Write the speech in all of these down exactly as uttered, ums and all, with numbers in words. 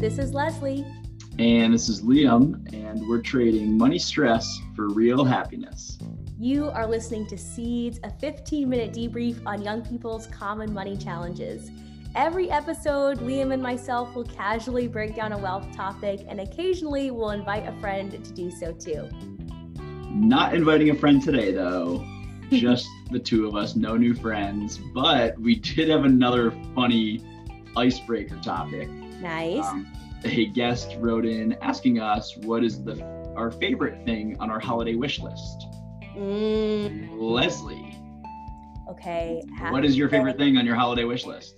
This is Leslie. And this is Liam, and we're trading money stress for real happiness. You are listening to Seeds, a fifteen-minute debrief on young people's common money challenges. Every episode, Liam and myself will casually break down a wealth topic, and occasionally we'll invite a friend to do so too. Not inviting a friend today, though. Just the two of us, no new friends, but we did have another funny icebreaker topic. Nice. Um, A guest wrote in asking us what is the our favorite thing on our holiday wish list. Mm. Leslie. Okay. What is your favorite thing on your holiday wish list?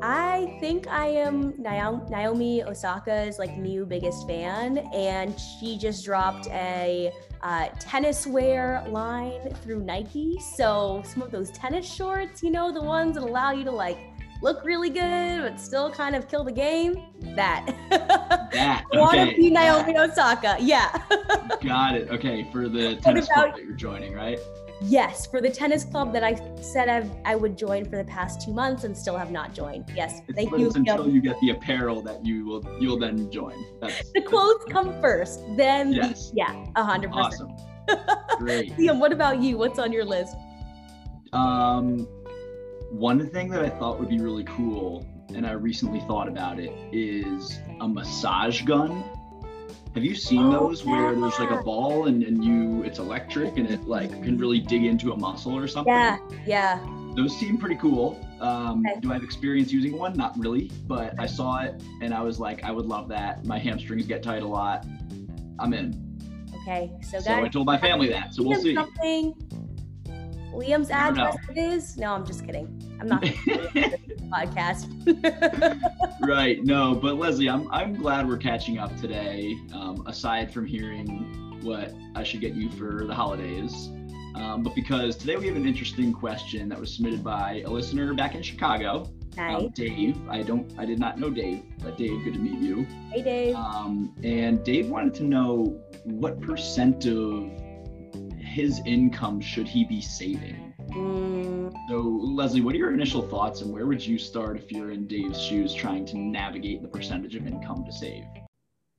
I think I am Naomi Osaka's like new biggest fan, and she just dropped a uh, tennis wear line through Nike. So some of those tennis shorts, you know, the ones that allow you to like look really good, but still kind of kill the game. That. That. Okay. Want to be Naomi that. Osaka. Yeah. Got it. Okay. For the tennis about, club that you're joining, right? Yes. For the tennis club that I said I've, I would join for the past two months and still have not joined. Yes. It's thank you. Until you get the apparel that you will, you'll then join. That's, the clothes that's, come first. Then, yes. The, yeah. A hundred percent. Awesome. Great. Liam, what about you? What's on your list? Um, One thing that I thought would be really cool, and I recently thought about it, is a massage gun. Have you seen oh, those yeah. where there's like a ball and, and you it's electric and it like can really dig into a muscle or something? Yeah, yeah. Those seem pretty cool. Um, okay. Do I have experience using one? Not really, but I saw it and I was like, I would love that. My hamstrings get tight a lot. I'm in. Okay, so guys. So I told my family that, so we'll see. Something. Liam's address is? No, I'm just kidding. I'm not going to do this podcast. Right. No, but Leslie, I'm I'm glad we're catching up today. Um, aside from hearing what I should get you for the holidays, um, but because today we have an interesting question that was submitted by a listener back in Chicago. Nice. Um, Dave. I don't. I did not know Dave, but Dave, good to meet you. Hey, Dave. Um, and Dave wanted to know what percent of his income should he be saving? Mm. So Leslie, what are your initial thoughts and where would you start if you're in Dave's shoes trying to navigate the percentage of income to save?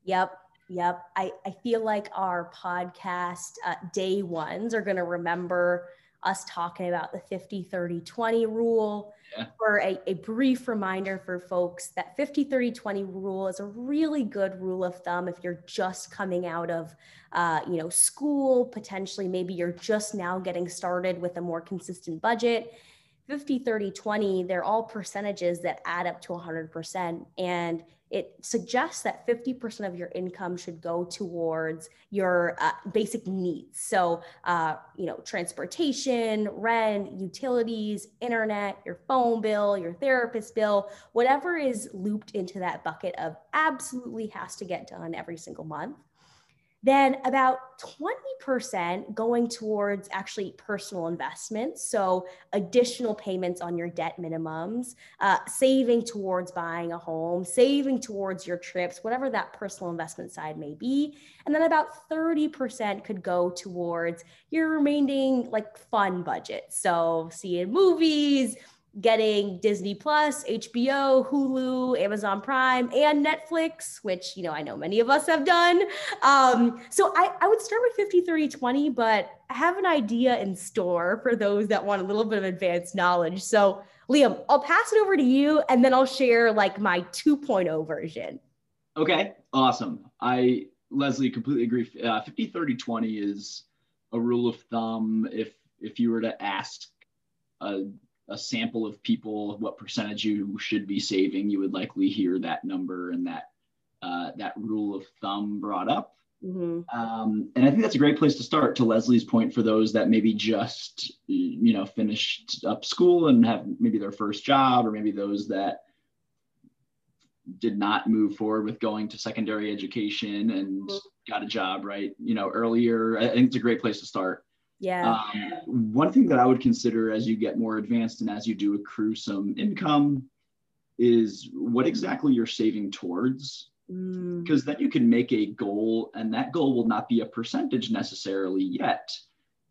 Yep. Yep. I, I feel like our podcast uh, day ones are going to remember us talking about the fifty, thirty, twenty rule. Yeah. Or a, a brief reminder for folks that fifty, thirty, twenty rule is a really good rule of thumb if you're just coming out of, uh, you know, school, potentially maybe you're just now getting started with a more consistent budget. fifty, thirty, twenty, they're all percentages that add up to one hundred percent. And it suggests that fifty percent of your income should go towards your uh, basic needs. So, uh, you know, transportation, rent, utilities, internet, your phone bill, your therapist bill, whatever is looped into that bucket of absolutely has to get done every single month. Then about twenty percent going towards actually personal investments. So additional payments on your debt minimums, uh, saving towards buying a home, saving towards your trips, whatever that personal investment side may be. And then about thirty percent could go towards your remaining like fun budget. So seeing movies, getting Disney Plus, H B O, Hulu, Amazon Prime, and Netflix, which, you know, I know many of us have done. Um, so I, I would start with fifty, thirty, twenty, but I have an idea in store for those that want a little bit of advanced knowledge. So Liam, I'll pass it over to you and then I'll share like my two point oh version. Okay, awesome. I, Leslie, completely agree. Uh, fifty, thirty, twenty is a rule of thumb. If, if you were to ask a a sample of people, what percentage you should be saving, you would likely hear that number and that uh, that rule of thumb brought up. Mm-hmm. Um, and I think that's a great place to start, to Leslie's point, for those that maybe just, you know, finished up school and have maybe their first job, or maybe those that did not move forward with going to secondary education and mm-hmm. got a job, right, you know, earlier. I think it's a great place to start. Yeah. Um, one thing that I would consider as you get more advanced and as you do accrue some income is what exactly you're saving towards, because mm. then you can make a goal, and that goal will not be a percentage necessarily yet,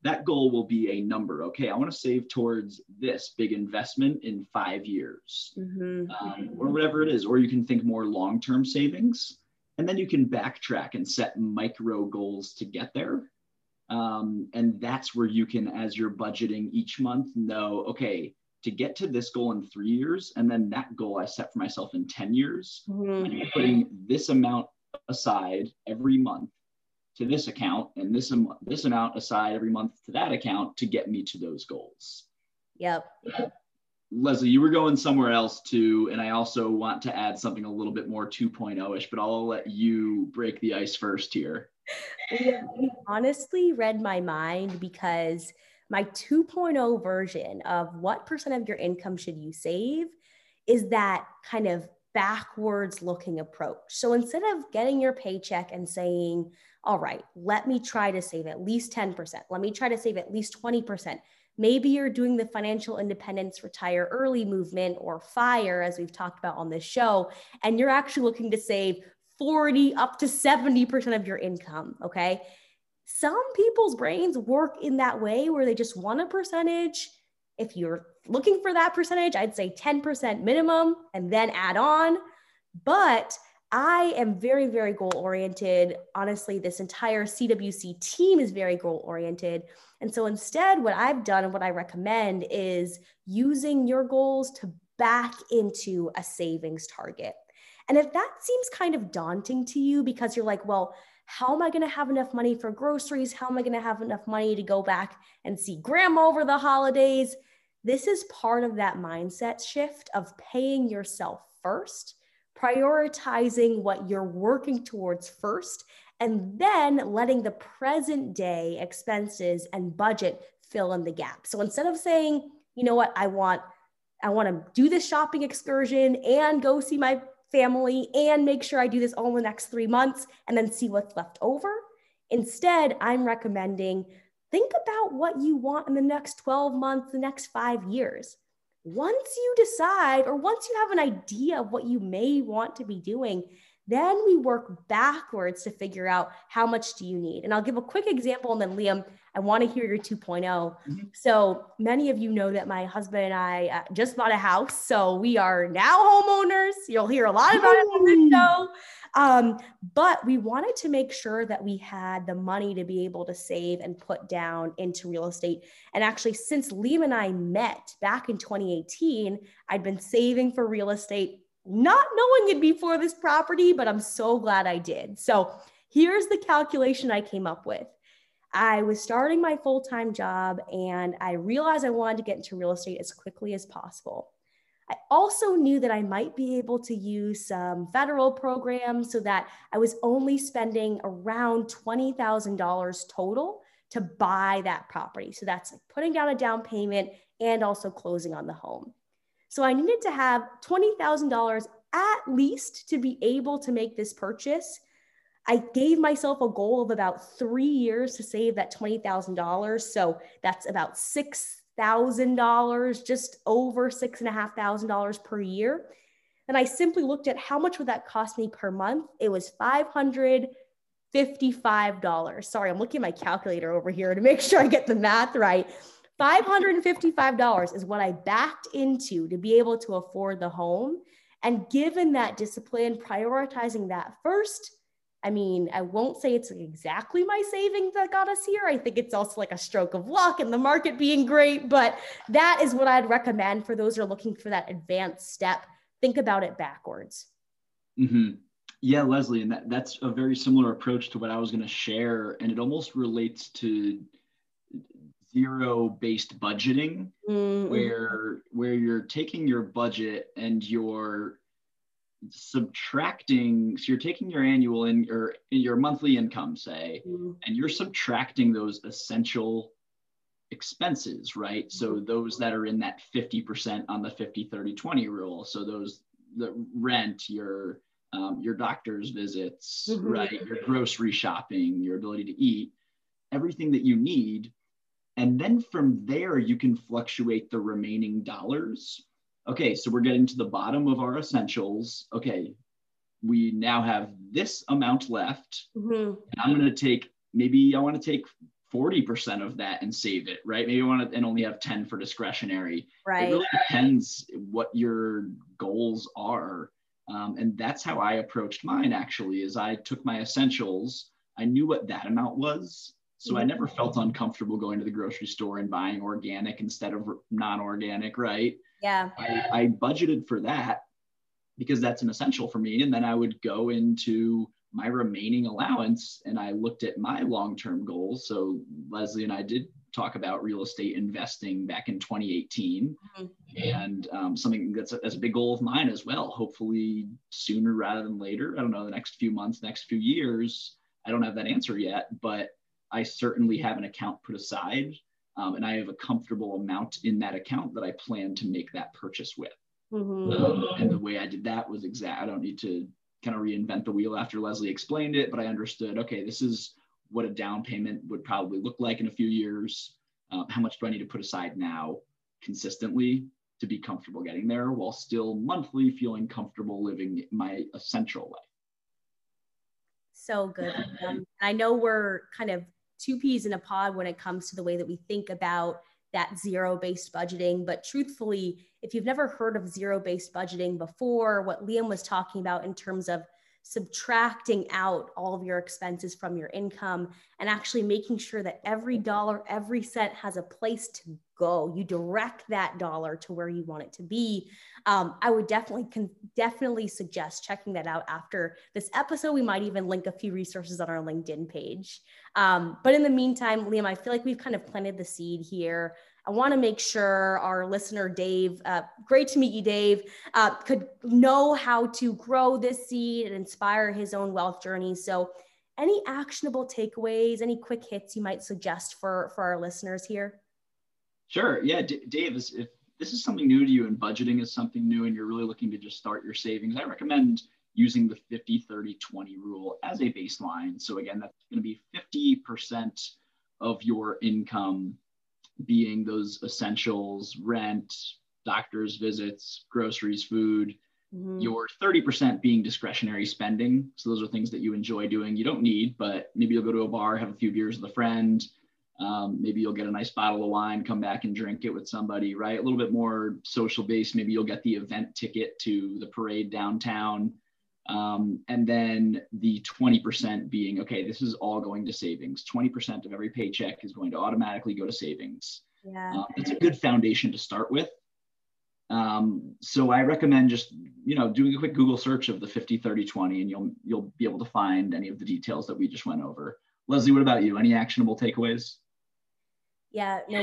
that goal will be a number. Okay, I want to save towards this big investment in five years mm-hmm. um, or whatever it is. Or you can think more long-term savings, and then you can backtrack and set micro goals to get there. Um, and that's where you can, as you're budgeting each month, know, okay, to get to this goal in three years, and then that goal I set for myself in ten years, mm-hmm. and you're putting this amount aside every month to this account, and this, um, this amount aside every month to that account to get me to those goals. Yep. Uh, Leslie, you were going somewhere else too, and I also want to add something a little bit more two point oh ish, but I'll let you break the ice first here. Yeah, you honestly read my mind, because my two point oh version of what percent of your income should you save is that kind of backwards looking approach. So instead of getting your paycheck and saying, all right, let me try to save at least ten percent, let me try to save at least twenty percent. Maybe you're doing the financial independence, retire early movement, or FIRE, as we've talked about on this show, and you're actually looking to save forty up to seventy percent of your income, okay? Some people's brains work in that way where they just want a percentage. If you're looking for that percentage, I'd say ten percent minimum and then add on. But I am very, very goal-oriented. Honestly, this entire C W C team is very goal-oriented. And so instead, what I've done and what I recommend is using your goals to back into a savings target. And if that seems kind of daunting to you because you're like, well, how am I going to have enough money for groceries? How am I going to have enough money to go back and see grandma over the holidays? This is part of that mindset shift of paying yourself first, prioritizing what you're working towards first, and then letting the present day expenses and budget fill in the gap. So instead of saying, you know what, I want, I want to do this shopping excursion and go see my family and make sure I do this all in the next three months and then see what's left over. Instead, I'm recommending think about what you want in the next twelve months, the next five years. Once you decide, or once you have an idea of what you may want to be doing, then we work backwards to figure out how much do you need. And I'll give a quick example, and then Liam, I want to hear your two point oh. Mm-hmm. So many of you know that my husband and I uh, just bought a house. So we are now homeowners. You'll hear a lot about it on this show. Um, but we wanted to make sure that we had the money to be able to save and put down into real estate. And actually, since Liam and I met back in twenty eighteen, I'd been saving for real estate, not knowing it'd be for this property, but I'm so glad I did. So here's the calculation I came up with. I was starting my full-time job and I realized I wanted to get into real estate as quickly as possible. I also knew that I might be able to use some federal programs so that I was only spending around twenty thousand dollars total to buy that property. So that's like putting down a down payment and also closing on the home. So I needed to have twenty thousand dollars at least to be able to make this purchase. I gave myself a goal of about three years to save that twenty thousand dollars. So that's about six thousand dollars, just over six thousand five hundred dollars per year. And I simply looked at how much would that cost me per month. It was five hundred fifty-five dollars. Sorry, I'm looking at my calculator over here to make sure I get the math right. five hundred fifty-five dollars is what I backed into to be able to afford the home. And given that discipline, prioritizing that first, I mean, I won't say it's exactly my savings that got us here. I think it's also like a stroke of luck and the market being great, but that is what I'd recommend for those who are looking for that advanced step. Think about it backwards. Mm-hmm. Yeah, Leslie, and that, that's a very similar approach to what I was going to share. And it almost relates to zero-based budgeting, mm-hmm. where, where you're taking your budget and you're subtracting, so you're taking your annual in or your monthly income, say, mm-hmm. and you're subtracting those essential expenses, right? Mm-hmm. So those that are in that fifty percent on the fifty, thirty, twenty rule. So those, the rent, your, um, your doctor's visits, mm-hmm. right? Your grocery shopping, your ability to eat, everything that you need. And then from there, you can fluctuate the remaining dollars. Okay, so we're getting to the bottom of our essentials. Okay, we now have this amount left. Mm-hmm. And I'm going to take, maybe I want to take forty percent of that and save it, right? Maybe you want to and only have ten for discretionary. Right. It really depends what your goals are. Um, and that's how I approached mine, actually, is I took my essentials. I knew what that amount was. So I never felt uncomfortable going to the grocery store and buying organic instead of non-organic, right? Yeah. I, I budgeted for that because that's an essential for me. And then I would go into my remaining allowance and I looked at my long-term goals. So Leslie and I did talk about real estate investing back in twenty eighteen, mm-hmm. and um, something that's a, that's a big goal of mine as well. Hopefully sooner rather than later. I don't know, the next few months, next few years, I don't have that answer yet, but I certainly have an account put aside, um, and I have a comfortable amount in that account that I plan to make that purchase with. Mm-hmm. Um, and the way I did that was exact. I don't need to kind of reinvent the wheel after Leslie explained it, but I understood, okay, this is what a down payment would probably look like in a few years. Um, how much do I need to put aside now consistently to be comfortable getting there while still monthly feeling comfortable living my essential life? So good. Um, I know we're kind of two peas in a pod when it comes to the way that we think about that zero-based budgeting. But truthfully, if you've never heard of zero-based budgeting before, what Liam was talking about in terms of subtracting out all of your expenses from your income and actually making sure that every dollar, every cent has a place to go. You direct that dollar to where you want it to be. Um, I would definitely can definitely suggest checking that out after this episode. We might even link a few resources on our LinkedIn page. Um, but in the meantime, Liam, I feel like we've kind of planted the seed here. I want to make sure our listener, Dave, uh, great to meet you, Dave, uh, could know how to grow this seed and inspire his own wealth journey. So any actionable takeaways, any quick hits you might suggest for, for our listeners here? Sure. Yeah, D- Dave, if this is something new to you and budgeting is something new and you're really looking to just start your savings, I recommend using the fifty, thirty, twenty rule as a baseline. So again, that's going to be fifty percent of your income being those essentials, rent, doctor's visits, groceries, food, mm-hmm. your thirty percent being discretionary spending. So those are things that you enjoy doing. You don't need, but maybe you'll go to a bar, have a few beers with a friend. Um, maybe you'll get a nice bottle of wine, come back and drink it with somebody, right? A little bit more social based. Maybe you'll get the event ticket to the parade downtown. Um, and then the twenty percent being, okay, this is all going to savings. twenty percent of every paycheck is going to automatically go to savings. Yeah. Um, it's a good foundation to start with. Um, so I recommend just, you know, doing a quick Google search of the fifty, thirty, twenty, and you'll, you'll be able to find any of the details that we just went over. Leslie, what about you? Any actionable takeaways? Yeah, no,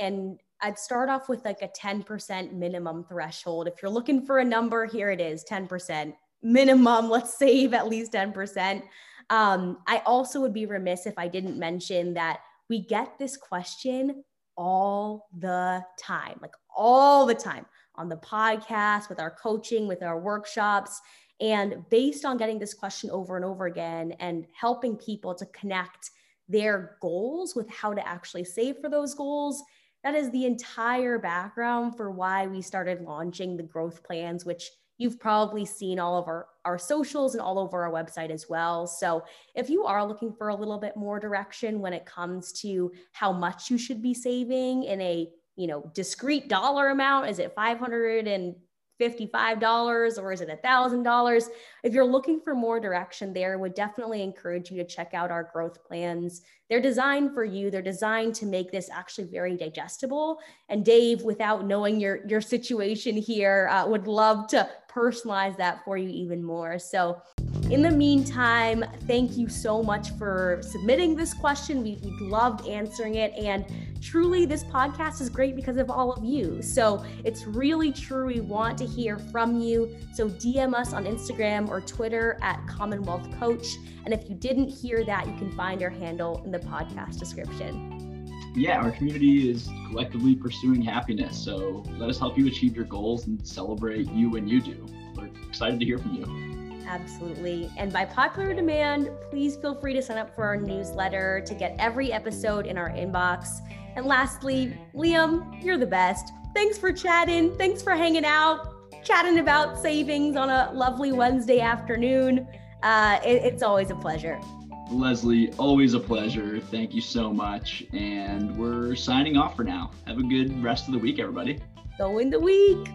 and I'd start off with like a ten percent minimum threshold. If you're looking for a number, here it is, ten percent. Minimum, let's save at least ten percent. Um, I also would be remiss if I didn't mention that we get this question all the time, like all the time on the podcast, with our coaching, with our workshops. And based on getting this question over and over again and helping people to connect their goals with how to actually save for those goals, that is the entire background for why we started launching the growth plans, which you've probably seen all of our, our socials and all over our website as well. So if you are looking for a little bit more direction when it comes to how much you should be saving in a, you know, discrete dollar amount, is it five hundred fifty-five dollars or is it one thousand dollars? If you're looking for more direction there, would definitely encourage you to check out our growth plans. They're designed for you. They're designed to make this actually very digestible. And Dave, without knowing your, your situation here, uh, would love to personalize that for you even more. So in the meantime, thank you so much for submitting this question. We, we loved answering it. And truly, this podcast is great because of all of you. So it's really true. We want to hear from you. So D M us on Instagram or Twitter at Commonwealth Coach. And if you didn't hear that, you can find our handle in the podcast description. Yeah, our community is collectively pursuing happiness. So let us help you achieve your goals and celebrate you when you do. We're excited to hear from you. Absolutely. And by popular demand, please feel free to sign up for our newsletter to get every episode in our inbox. And lastly, Liam, you're the best. Thanks for chatting. Thanks for hanging out, chatting about savings on a lovely Wednesday afternoon. Uh, it, it's always a pleasure. Leslie, always a pleasure. Thank you so much. And we're signing off for now. Have a good rest of the week, everybody. Go in the week.